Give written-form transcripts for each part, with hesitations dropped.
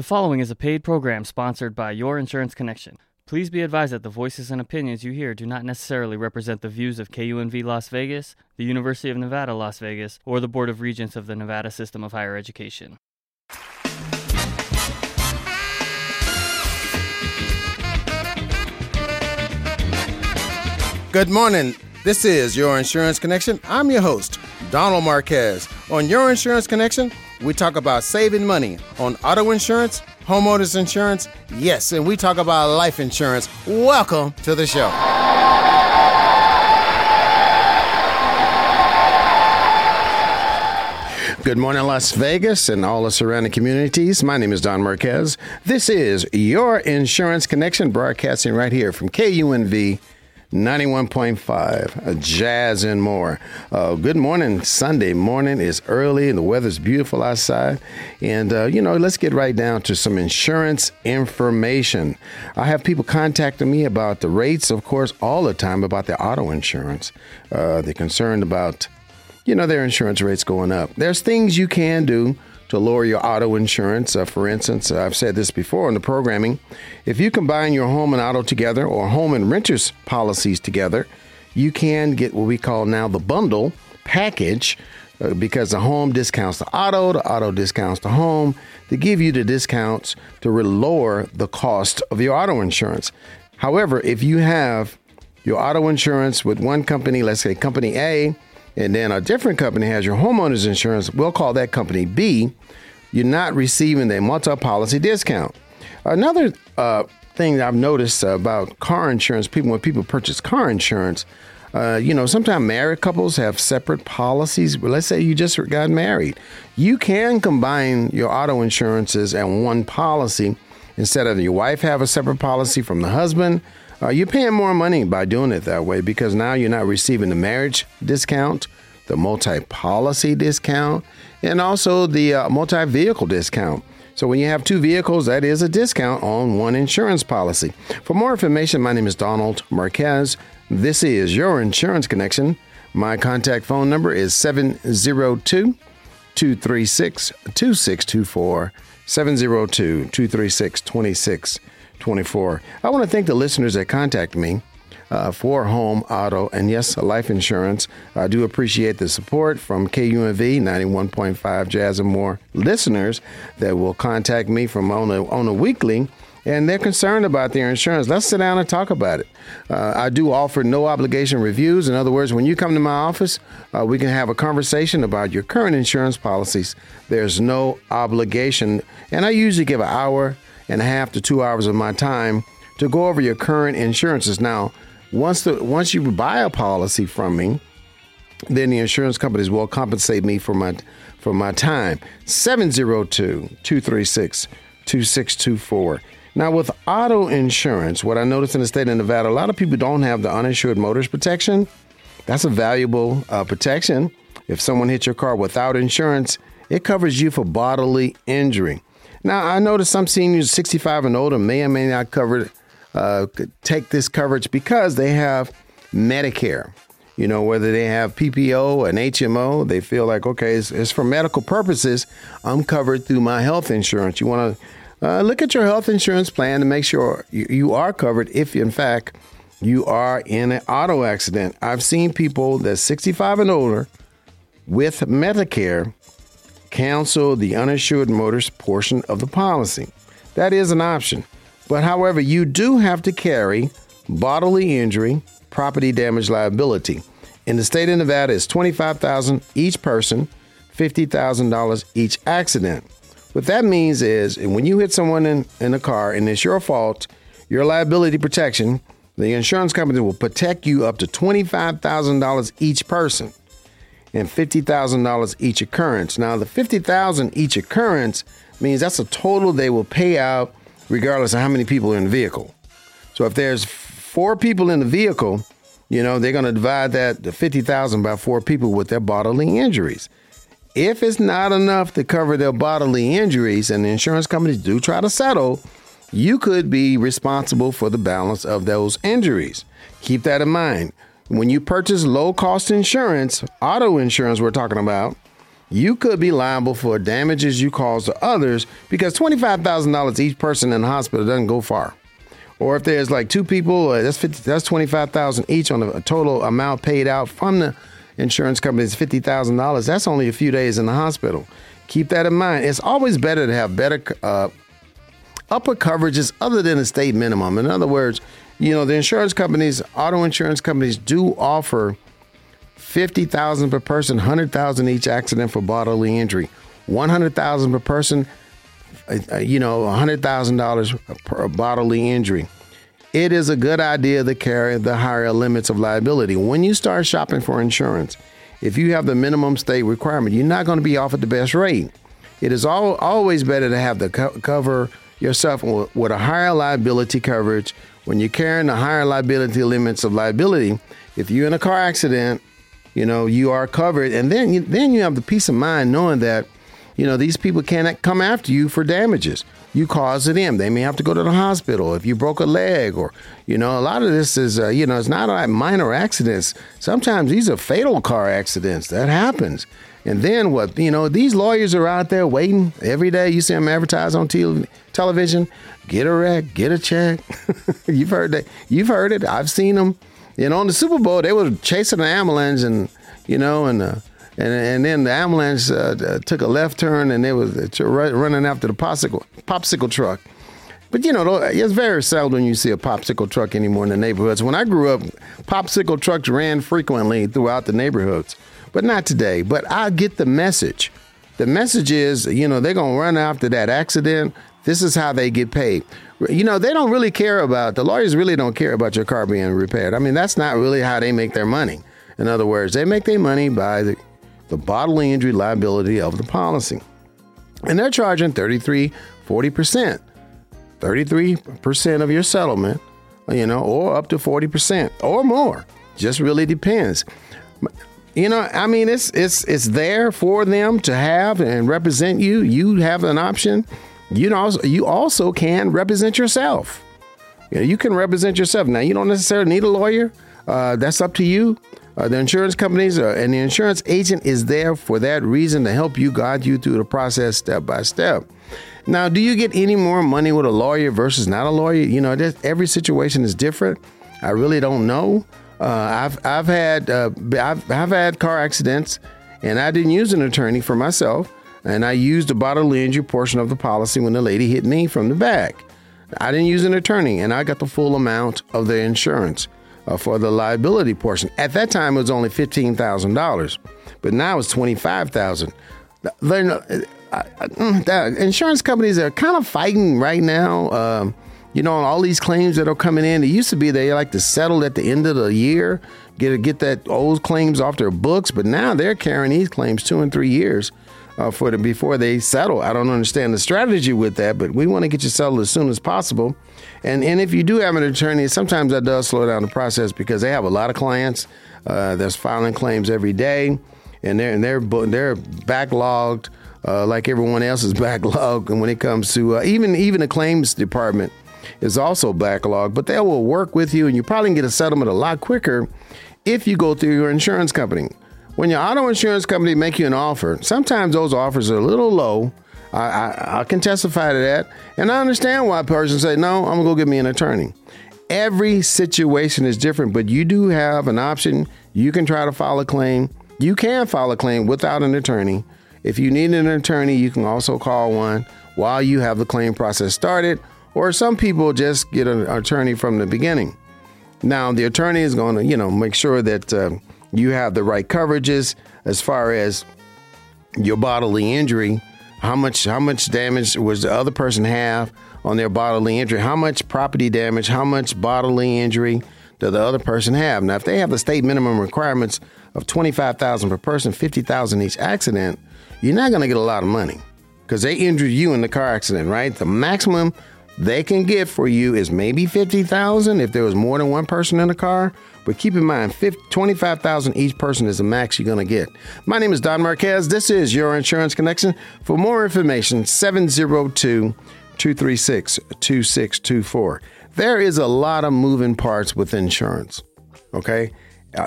The following is a paid program sponsored by Your Insurance Connection. Please be advised that the voices and opinions you hear do not necessarily represent the views of KUNV Las Vegas, the University of Nevada, Las Vegas, or the Board of Regents of the Nevada System of Higher Education. Good morning. This is Your Insurance Connection. I'm your host, Donald Marquez. On Your Insurance Connection, we talk about saving money on auto insurance, homeowners insurance, yes, and we talk about life insurance. Welcome to the show. Good morning, Las Vegas and all the surrounding communities. My name is Don Marquez. This is Your Insurance Connection, broadcasting right here from KUNV 91.5, Jazz and More. Good morning. Sunday morning is early and the weather's beautiful outside. And, let's get right down to some insurance information. I have people contacting me about the rates, of course, all the time about their auto insurance. They're concerned about, their insurance rates going up. There's things you can do to lower your auto insurance. For instance, I've said this before in the programming, if you combine your home and auto together or home and renter's policies together, you can get what we call now the bundle package because the home discounts the auto discounts the home. They give you the discounts to lower the cost of your auto insurance. However, if you have your auto insurance with one company, let's say company A, and then a different company has your homeowner's insurance, we'll call that company B, you're not receiving the multi-policy discount. Another thing that I've noticed about car insurance, when people purchase car insurance, sometimes married couples have separate policies. Well, let's say you just got married. You can combine your auto insurances and one policy. Instead of your wife have a separate policy from the husband, you're paying more money by doing it that way because now you're not receiving the marriage discount, the multi-policy discount, and also the multi-vehicle discount. So when you have two vehicles, that is a discount on one insurance policy. For more information, my name is Donald Marquez. This is Your Insurance Connection. My contact phone number is 702-236-2624, 702-236-2624. I want to thank the listeners that contact me for home, auto, and yes, life insurance. I do appreciate the support from KUNV 91.5 Jazz and More listeners that will contact me from on a weekly, and they're concerned about their insurance. Let's sit down and talk about it. I do offer no obligation reviews. In other words, when you come to my office, we can have a conversation about your current insurance policies. There's no obligation, and I usually give an hour and a half to 2 hours of my time to go over your current insurances. Now, once you buy a policy from me, then the insurance companies will compensate me for my time. 702-236-2624. Now, with auto insurance, what I noticed in the state of Nevada, a lot of people don't have the uninsured motorist protection. That's a valuable protection. If someone hits your car without insurance, it covers you for bodily injury. Now, I noticed some seniors 65 and older may or may not take this coverage because they have Medicare. Whether they have PPO and HMO, they feel like, okay, it's for medical purposes. I'm covered through my health insurance. You want to look at your health insurance plan to make sure you are covered if, in fact, you are in an auto accident. I've seen people that's 65 and older with Medicare cancel the uninsured motorist portion of the policy. That is an option. But however, you do have to carry bodily injury, property damage liability. In the state of Nevada, it's $25,000 each person, $50,000 each accident. What that means is when you hit someone in a car and it's your fault, your liability protection, the insurance company will protect you up to $25,000 each person and $50,000 each occurrence. Now, the $50,000 each occurrence means that's a total they will pay out regardless of how many people are in the vehicle. So if there's four people in the vehicle, they're going to divide that, the $50,000, by four people with their bodily injuries. If it's not enough to cover their bodily injuries, and the insurance companies do try to settle, you could be responsible for the balance of those injuries. Keep that in mind. When you purchase low-cost insurance, auto insurance we're talking about, you could be liable for damages you cause to others, because $25,000 each person in the hospital doesn't go far. Or if there's like two people, that's $25,000 each on the total amount paid out from the insurance company is $50,000. That's only a few days in the hospital. Keep that in mind. It's always better to have better upper coverages other than the state minimum. In other words, you know, the insurance companies, auto insurance companies do offer $50,000 per person, $100,000 each accident for bodily injury, $100,000 per person, $100,000 per bodily injury. It is a good idea to carry the higher limits of liability. When you start shopping for insurance, if you have the minimum state requirement, you're not going to be offered the best rate. It is always better to have the cover yourself with a higher liability coverage. When you're carrying the higher liability limits of liability, if you're in a car accident, you know, you are covered. And then you have the peace of mind knowing that, you know, these people cannot come after you for damages you caused to them. They may have to go to the hospital if you broke a leg, or, you know, a lot of this is, it's not like minor accidents. Sometimes these are fatal car accidents that happens. And then what, you know, these lawyers are out there waiting every day. You see them advertised on television, get a wreck, get a check. You've heard that. You've heard it. I've seen them. And on the Super Bowl, they were chasing an ambulance and then the ambulance took a left turn, and they was running after the popsicle truck. But, you know, it's very seldom you see a popsicle truck anymore in the neighborhoods. When I grew up, popsicle trucks ran frequently throughout the neighborhoods, but not today. But I get the message. The message is, you know, they're going to run after that accident. This is how they get paid. You know, they don't really care about, the lawyers really don't care about your car being repaired. I mean, that's not really how they make their money. In other words, they make their money by the bodily injury liability of the policy. And they're charging 33% of your settlement, you know, or up to 40% or more. Just really depends. You know, I mean, it's there for them to have and represent you. You have an option. You also can represent yourself. You know, you can represent yourself. Now, you don't necessarily need a lawyer. That's up to you. The insurance companies and the insurance agent is there for that reason, to help you, guide you through the process step by step. Now, do you get any more money with a lawyer versus not a lawyer? You know, every situation is different. I really don't know. I've had car accidents, and I didn't use an attorney for myself. And I used the bodily injury portion of the policy when the lady hit me from the back. I didn't use an attorney, and I got the full amount of the insurance for the liability portion. At that time, it was only $15,000, but now it's $25,000. The insurance companies are kind of fighting right now, on all these claims that are coming in. It used to be they like to settle at the end of the year, get that old claims off their books, but now they're carrying these claims 2 and 3 years. Before they settle. I don't understand the strategy with that, but we want to get you settled as soon as possible. And if you do have an attorney, sometimes that does slow down the process, because they have a lot of clients that's filing claims every day, and they're backlogged like everyone else is backlogged. And when it comes to even the claims department is also backlogged, but they will work with you, and you probably can get a settlement a lot quicker if you go through your insurance company. When your auto insurance company make you an offer, sometimes those offers are a little low. I can testify to that. And I understand why a person say, no, I'm going to go get me an attorney. Every situation is different, but you do have an option. You can try to file a claim. You can file a claim without an attorney. If you need an attorney, you can also call one while you have the claim process started. Or some people just get an attorney from the beginning. Now, the attorney is going to, make sure that you have the right coverages as far as your bodily injury. How much damage was the other person have on their bodily injury? How much property damage? How much bodily injury does the other person have? Now, if they have the state minimum requirements of $25,000 per person, $50,000 each accident, you're not going to get a lot of money, because they injured you in the car accident, right? The maximum they can get for you is maybe $50,000 if there was more than one person in the car. But keep in mind, $25,000 each person is the max you're going to get. My name is Don Marquez. This is Your Insurance Connection. For more information, 702-236-2624. There is a lot of moving parts with insurance, okay?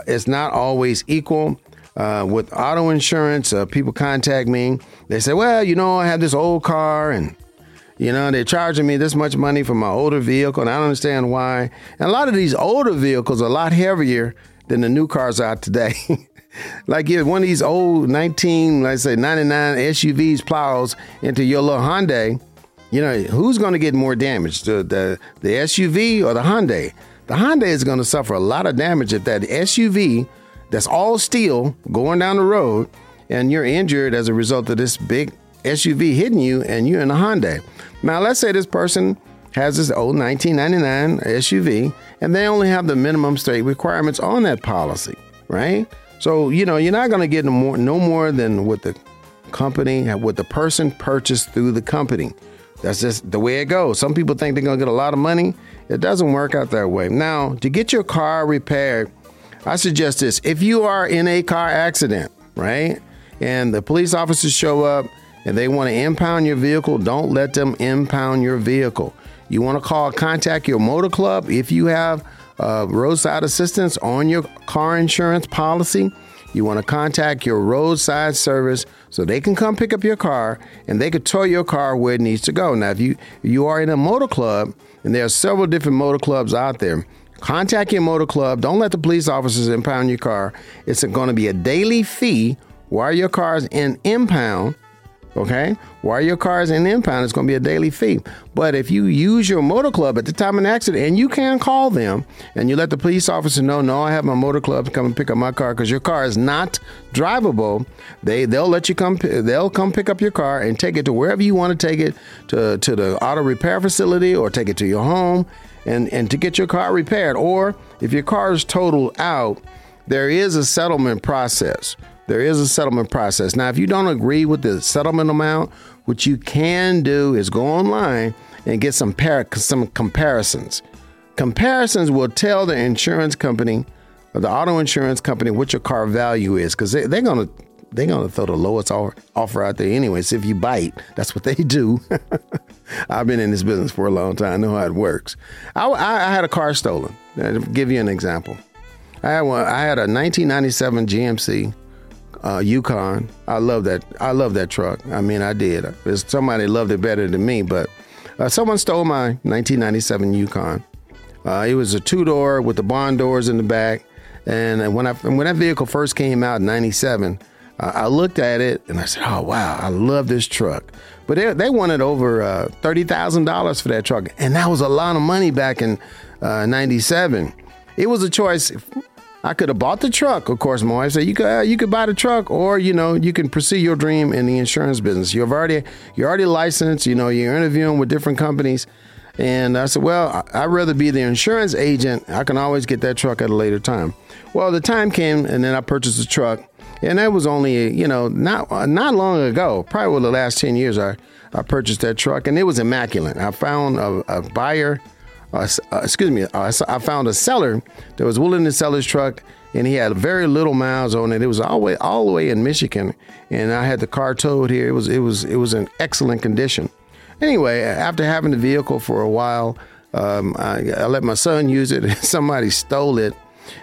It's not always equal. with auto insurance, people contact me. They say, well, you know, I have this old car and, you know, they're charging me this much money for my older vehicle and I don't understand why. And a lot of these older vehicles are a lot heavier than the new cars out today. Like if one of these old 99 SUVs plows into your little Hyundai, you know, who's going to get more damage, the SUV or the Hyundai? The Hyundai is going to suffer a lot of damage if that SUV that's all steel going down the road and you're injured as a result of this big SUV hitting you and you're in a Hyundai. Now, let's say this person has this old 1999 SUV and they only have the minimum state requirements on that policy, right? So, you know, you're not going to get no more than what the company, what the person purchased through the company. That's just the way it goes. Some people think they're going to get a lot of money. It doesn't work out that way. Now, to get your car repaired, I suggest this. If you are in a car accident, right, and the police officers show up and they want to impound your vehicle, don't let them impound your vehicle. You want to contact your motor club if you have roadside assistance on your car insurance policy. You want to contact your roadside service so they can come pick up your car and they could tow your car where it needs to go. Now, if you are in a motor club, and there are several different motor clubs out there, contact your motor club. Don't let the police officers impound your car. It's going to be a daily fee while your car is in impound. Okay, while your car is in impound, it's going to be a daily fee. But if you use your motor club at the time of an accident, and you can call them, and you let the police officer know, no, I have my motor club to come and pick up my car because your car is not drivable. They'll let you come. They'll come pick up your car and take it to wherever you want to take it to the auto repair facility or take it to your home and to get your car repaired. Or if your car is totaled out, there is a settlement process. There is a settlement process. Now, if you don't agree with the settlement amount, what you can do is go online and get some comparisons. Comparisons will tell the insurance company, or the auto insurance company, what your car value is, because they're gonna throw the lowest offer out there anyways. If you bite, that's what they do. I've been in this business for a long time. I know how it works. I had a car stolen. I'll give you an example. I had a 1997 GMC. Yukon. I love that truck. I mean, I did. Somebody loved it better than me, but someone stole my 1997 Yukon. It was a two-door with the barn doors in the back. And when that vehicle first came out in 97, I looked at it and I said, oh, wow, I love this truck. But they wanted over $30,000 for that truck. And that was a lot of money back in 97. It was a choice. I could have bought the truck. Of course, my wife said, you could buy the truck, or, you know, you can pursue your dream in the insurance business. You're already licensed, you know, you're interviewing with different companies. And I said, well, I'd rather be the insurance agent. I can always get that truck at a later time. Well, the time came and then I purchased the truck. And that was only, you know, not long ago, probably over the last 10 years, I purchased that truck and it was immaculate. I found a buyer. I found a seller that was willing to sell his truck, and he had very little miles on it. It was all the way in Michigan, and I had the car towed here. It was in excellent condition. Anyway, after having the vehicle for a while, I let my son use it, and somebody stole it.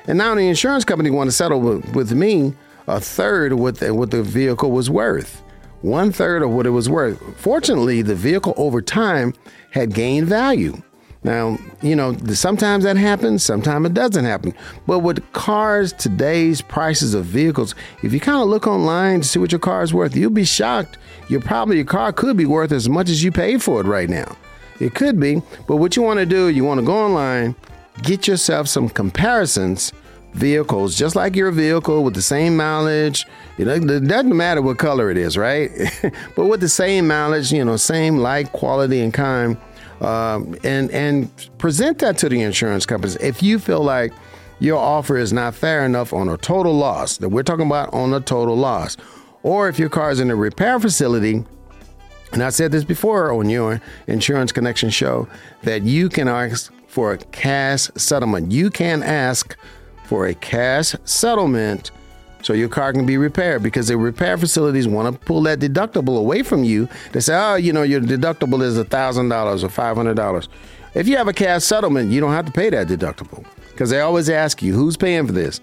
And now the insurance company wanted to settle with me a third of what the vehicle was worth. One third of what it was worth. Fortunately, the vehicle over time had gained value. Now, you know, sometimes that happens, sometimes it doesn't happen. But with cars, today's prices of vehicles, if you kind of look online to see what your car is worth, you'll be shocked. Your car could be worth as much as you paid for it right now. It could be. But what you want to do, you want to go online, get yourself some comparisons, vehicles, just like your vehicle with the same mileage. It doesn't matter what color it is, right? But with the same mileage, you know, same like quality and kind. And present that to the insurance companies. If you feel like your offer is not fair enough on a total loss, that we're talking about on a total loss, or if your car is in a repair facility, and I said this before on your Insurance Connection show, that you can ask for a cash settlement. You can ask for a cash settlement so your car can be repaired, because the repair facilities want to pull that deductible away from you. They say, oh, you know, your deductible is $1,000 or $500. If you have a cash settlement, you don't have to pay that deductible, because they always ask you, who's paying for this?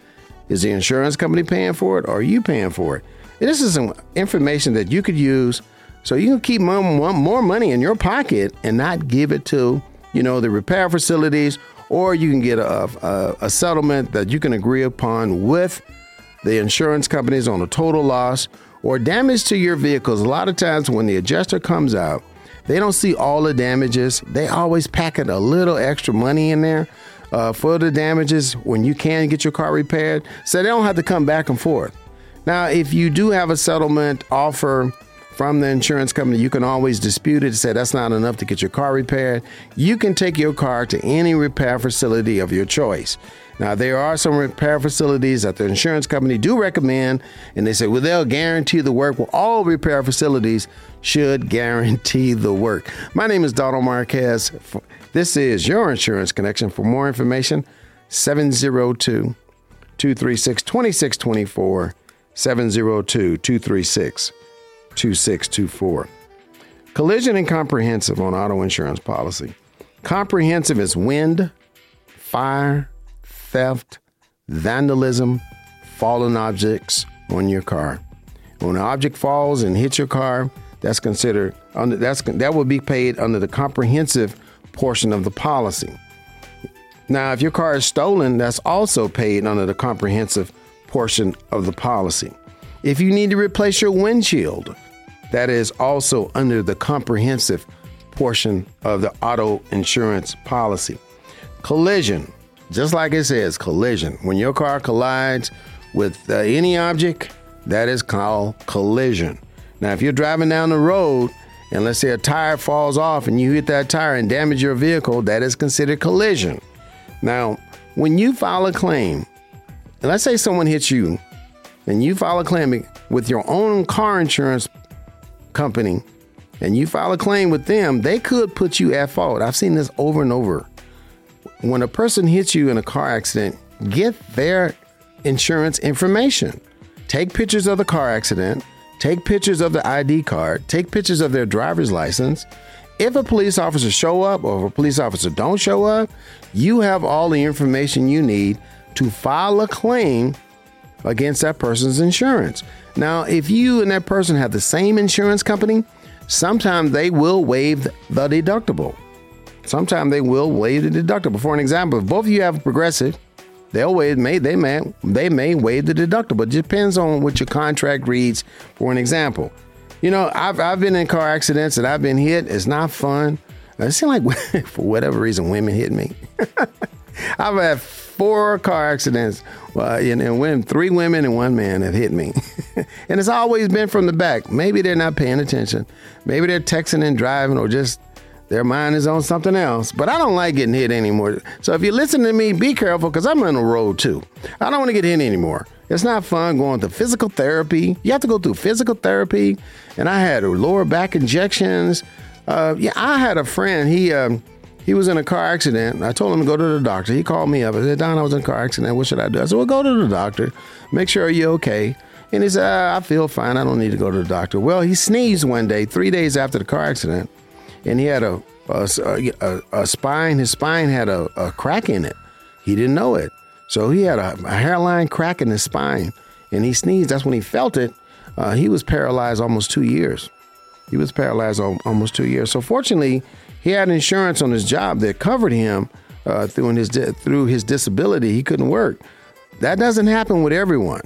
Is the insurance company paying for it, or are you paying for it? And this is some information that you could use so you can keep more money in your pocket and not give it to, you know, the repair facilities, or you can get a settlement that you can agree upon with the insurance companies on a total loss or damage to your vehicles. A lot of times when the adjuster comes out, they don't see all the damages. They always packet a little extra money in there for the damages when you can get your car repaired, so they don't have to come back and forth. Now, if you do have a settlement offer from the insurance company, you can always dispute it and say that's not enough to get your car repaired. You can take your car to any repair facility of your choice. Now, there are some repair facilities that the insurance company do recommend, and they say, well, they'll guarantee the work. Well, all repair facilities should guarantee the work. My name is Donald Marquez. This is Your Insurance Connection. For more information, 702-236-2624. 702-236-2624. Collision and comprehensive on auto insurance policy. Comprehensive is wind, fire, theft, vandalism, fallen objects on your car. When an object falls and hits your car, that's considered that will be paid under the comprehensive portion of the policy. Now, if your car is stolen, that's also paid under the comprehensive portion of the policy. If you need to replace your windshield, that is also under the comprehensive portion of the auto insurance policy. Collision, just like it says, collision. When your car collides with any object, that is called collision. Now, if you're driving down the road and let's say a tire falls off and you hit that tire and damage your vehicle, that is considered collision. Now, when you file a claim, and let's say someone hits you and you file a claim with your own car insurance company and you file a claim with them, they could put you at fault. I've seen this over and over. When a person hits you in a car accident, get their insurance information. Take pictures of the car accident, take pictures of the ID card, take pictures of their driver's license. If a police officer show up or if a police officer don't show up, you have all the information you need to file a claim against that person's insurance. Now, if you and that person have the same insurance company, sometimes they will waive the deductible. Sometimes they will waive the deductible. For an example, if both of you have a Progressive, they may waive the deductible. It depends on what your contract reads. For an example, you know, I've been in car accidents and I've been hit. It's not fun. It seems like for whatever reason, women hit me. I've had 4 car accidents, and 3 women and 1 man have hit me. And it's always been from the back. Maybe they're not paying attention. Maybe they're texting and driving, or just their mind is on something else. But I don't like getting hit anymore. So if you listen to me, be careful, because I'm on the road too. I don't want to get hit anymore. It's not fun going to physical therapy. You have to go through physical therapy. And I had lower back injections. I had a friend. He was in a car accident. I told him to go to the doctor. He called me up. I said, Don, I was in a car accident. What should I do? I said, well, go to the doctor. Make sure you're okay. And he said, I feel fine. I don't need to go to the doctor. Well, he sneezed one day, 3 days after the car accident. And he had a spine. His spine had a crack in it. He didn't know it. So he had a hairline crack in his spine. And he sneezed. That's when he felt it. He was paralyzed almost 2 years. So fortunately, he had insurance on his job that covered him through his disability. He couldn't work. That doesn't happen with everyone.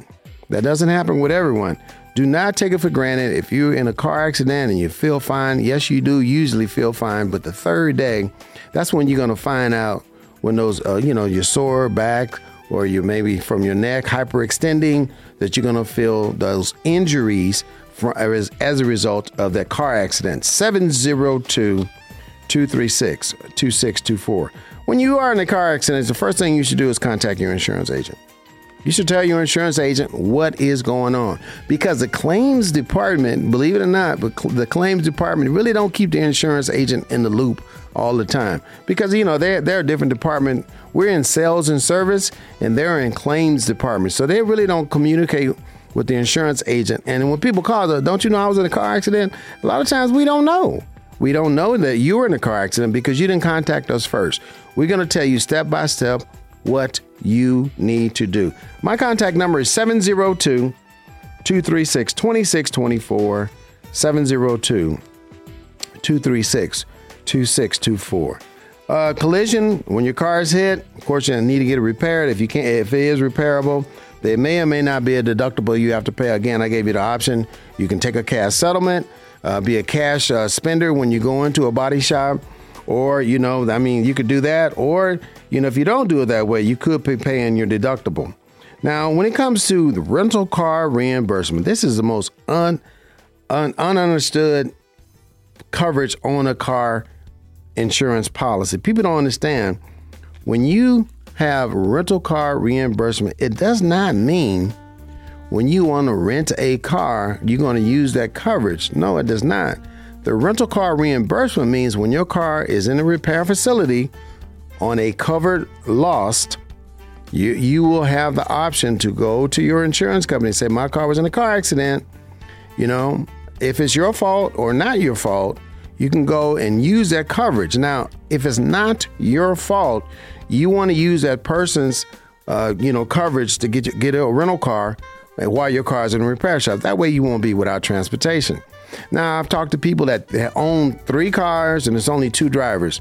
Do not take it for granted. If you're in a car accident and you feel fine, yes, you do usually feel fine, but the third day, that's when you're going to find out when those, your sore back or you maybe from your neck hyperextending, that you're going to feel those injuries as a result of that car accident. 702-236-2624. When you are in a car accident, the first thing you should do is contact your insurance agent. You should tell your insurance agent what is going on, because the claims department, believe it or not, but the claims department really don't keep the insurance agent in the loop all the time, because, you know, they're a different department. We're in sales and service and they're in claims department. So they really don't communicate with the insurance agent. And when people call, don't you know I was in a car accident? A lot of times we don't know. We don't know that you were in a car accident because you didn't contact us first. We're going to tell you step by step what you need to do. My contact number is 702-236-2624, 702-236-2624. Collision, when your car is hit, of course, you need to get it repaired. If it is repairable, there may or may not be a deductible you have to pay. Again, I gave you the option. You can take a cash settlement, be a cash spender when you go into a body shop, or, you could do that. Or, if you don't do it that way, you could be paying your deductible. Now, when it comes to the rental car reimbursement, this is the most ununderstood coverage on a car insurance policy. People don't understand, when you have rental car reimbursement, it does not mean when you want to rent a car, you're going to use that coverage. No, it does not. The rental car reimbursement means when your car is in a repair facility on a covered loss, you will have the option to go to your insurance company and say, my car was in a car accident. If it's your fault or not your fault, you can go and use that coverage. Now, if it's not your fault, you want to use that person's, coverage to get a rental car while your car is in a repair shop. That way you won't be without transportation. Now, I've talked to people that own 3 cars and it's only 2 drivers.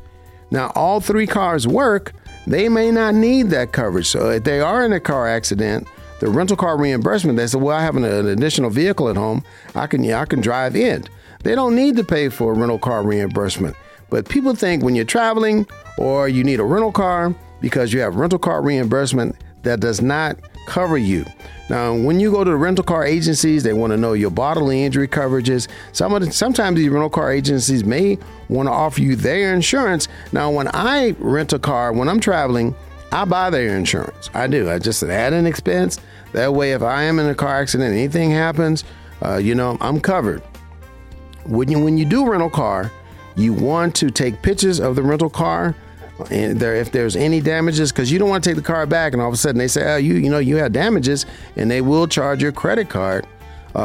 Now, all 3 cars work. They may not need that coverage. So if they are in a car accident, the rental car reimbursement, they say, well, I have an additional vehicle at home. I can drive in. They don't need to pay for a rental car reimbursement. But people think when you're traveling or you need a rental car because you have rental car reimbursement, that does not cover you. Now, when you go to the rental car agencies, they want to know your bodily injury coverages. Sometimes these rental car agencies may want to offer you their insurance. Now, when I rent a car, when I'm traveling, I buy their insurance. I do. I just add an expense. That way, if I am in a car accident, anything happens, I'm covered. When you do rental car, you want to take pictures of the rental car and if there's any damages, because you don't want to take the car back and all of a sudden they say, oh, you have damages, and they will charge your credit card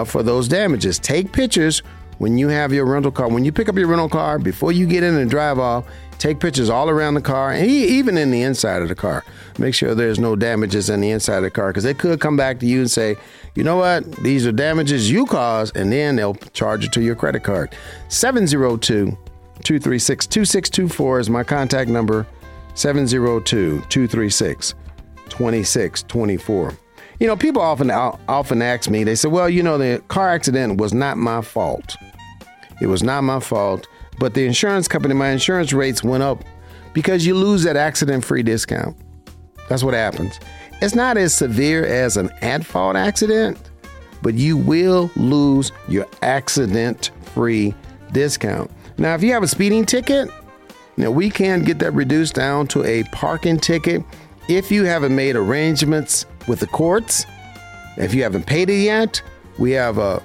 for those damages. Take pictures when you have your rental car. When you pick up your rental car, before you get in and drive off, take pictures all around the car and even in the inside of the car. Make sure there's no damages in the inside of the car, because they could come back to you and say, you know what, these are damages you caused, and then they'll charge it to your credit card. 702-236-2624 is my contact number, 702-236-2624. People often ask me, they say, well, the car accident was not my fault. It was not my fault. But the insurance company, my insurance rates went up, because you lose that accident-free discount. That's what happens. It's not as severe as an at-fault accident, but you will lose your accident-free discount. Now, if you have a speeding ticket, we can get that reduced down to a parking ticket. If you haven't made arrangements with the courts, if you haven't paid it yet, we have a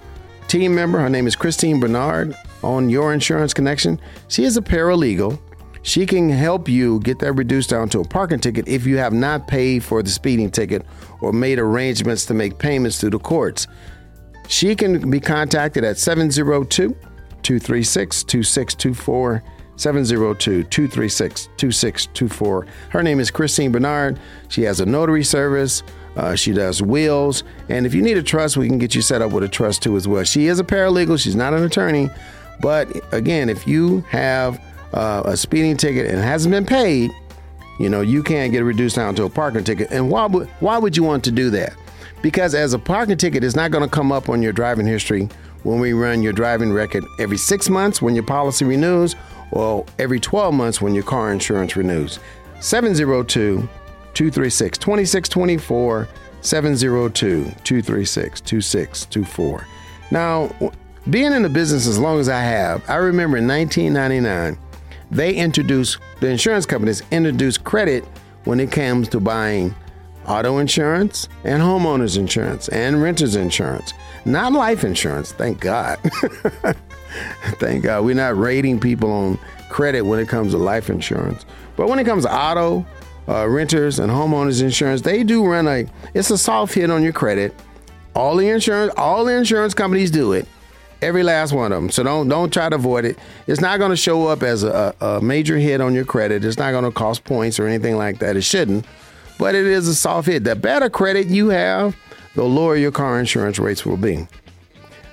team member. Her name is Christine Bernard on Your Insurance Connection. She is a paralegal. She can help you get that reduced down to a parking ticket if you have not paid for the speeding ticket or made arrangements to make payments through the courts. She can be contacted at 702-236-2624, 702-236-2624. Her name is Christine Bernard. She has a notary service. She does wills. And if you need a trust, we can get you set up with a trust too as well. She is a paralegal. She's not an attorney. But again, if you have a speeding ticket and it hasn't been paid, you can't get reduced down to a parking ticket. And why would you want to do that? Because as a parking ticket, it's not going to come up on your driving history when we run your driving record every 6 months when your policy renews, or every 12 months when your car insurance renews. 702-236-2624, 702-236-2624. Now, being in the business as long as I have, I remember in 1999, the insurance companies introduced credit when it comes to buying auto insurance and homeowners insurance and renters insurance, not life insurance. Thank God. Thank God. We're not rating people on credit when it comes to life insurance. But when it comes to auto, renters and homeowners insurance, they do run it's a soft hit on your credit. All the insurance companies do it. Every last one of them. So don't try to avoid it. It's not going to show up as a major hit on your credit. It's not going to cost points or anything like that. It shouldn't. but it is a soft hit. The better credit you have, the lower your car insurance rates will be. I'm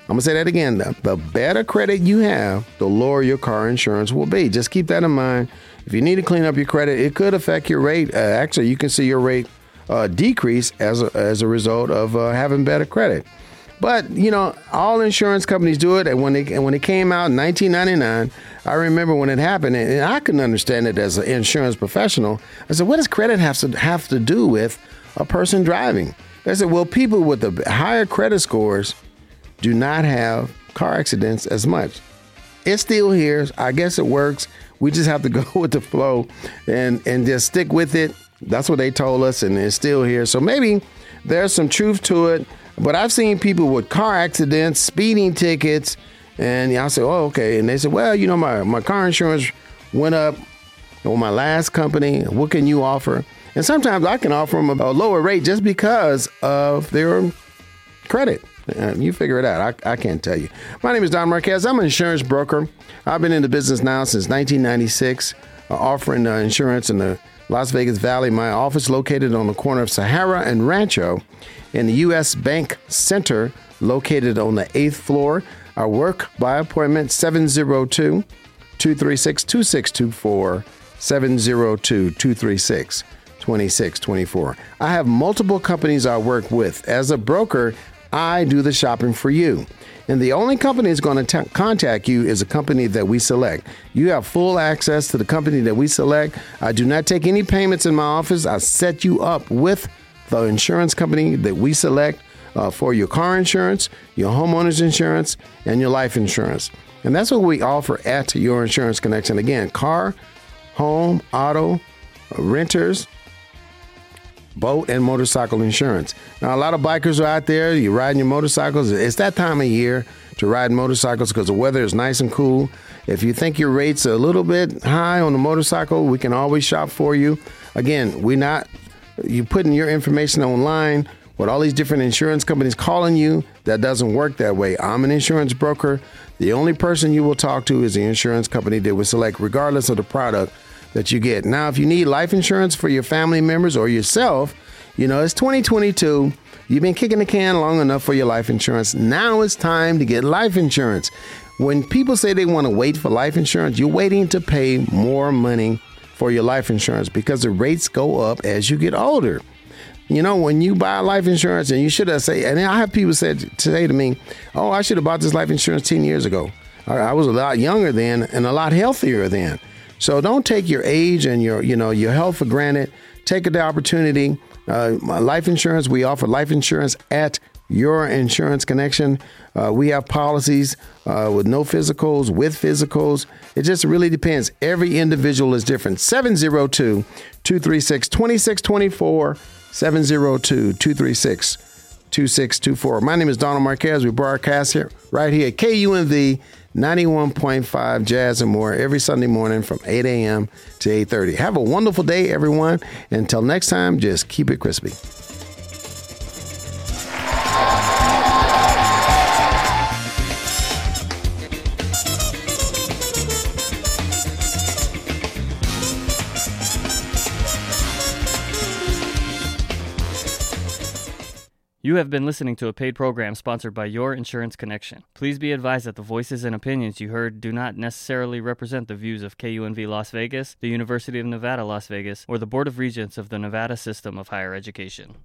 going to say that again. The better credit you have, the lower your car insurance will be. Just keep that in mind. If you need to clean up your credit, it could affect your rate. Actually, you can see your rate decrease as a result of having better credit. But, you know, all insurance companies do it. And when it came out in 1999, I remember when it happened, and I couldn't understand it as an insurance professional. I said, what does credit have to do with a person driving? They said, well, people with the higher credit scores do not have car accidents as much. It's still here. I guess it works. We just have to go with the flow and just stick with it. That's what they told us, and it's still here. So maybe there's some truth to it. But I've seen people with car accidents, speeding tickets, and I said, oh, okay. And they said, well, you know, my car insurance went up on my last company. What can you offer? And sometimes I can offer them a lower rate just because of their credit. You figure it out. I can't tell you. My name is Don Marquez. I'm an insurance broker. I've been in the business now since 1996, offering insurance in the Las Vegas Valley. My office located on the corner of Sahara and Rancho in the U.S. Bank Center located on the 8th floor. I work by appointment 702-236-2624, 702-236-2624. I have multiple companies I work with. As a broker, I do the shopping for you. And the only company that's going to contact you is a company that we select. You have full access to the company that we select. I do not take any payments in my office. I set you up with the insurance company that we select for your car insurance, your homeowner's insurance, and your life insurance. And that's what we offer at Your Insurance Connection. Again, car, home, auto, renters, boat and motorcycle insurance. Now, a lot of bikers are out there. You're riding your motorcycles. It's that time of year to ride motorcycles because the weather is nice and cool. If you think your rates are a little bit high on the motorcycle, we can always shop for you. Again, you're putting your information online with all these different insurance companies calling you. That doesn't work that way. I'm an insurance broker. The only person you will talk to is the insurance company that we select, regardless of the product that you get. Now, if you need life insurance for your family members or yourself, you know, it's 2022. You've been kicking the can long enough for your life insurance. Now it's time to get life insurance. When people say they want to wait for life insurance, you're waiting to pay more money for your life insurance because the rates go up as you get older. You know, when you buy life insurance, and you should have said, and I have people say to me, oh, I should have bought this life insurance 10 years ago. I was a lot younger then and a lot healthier then. So don't take your age and your health for granted. Take the opportunity. Life insurance, we offer life insurance at Your Insurance Connection. We have policies with no physicals, with physicals. It just really depends. Every individual is different. 702-236-2624, 702-236-2624. My name is Donald Marquez. We broadcast here, right here at KUNV 91.5 Jazz and More every Sunday morning from 8 a.m. to 8:30. Have a wonderful day, everyone. Until next time, just keep it crispy. You have been listening to a paid program sponsored by Your Insurance Connection. Please be advised that the voices and opinions you heard do not necessarily represent the views of KUNV Las Vegas, the University of Nevada, Las Vegas, or the Board of Regents of the Nevada System of Higher Education.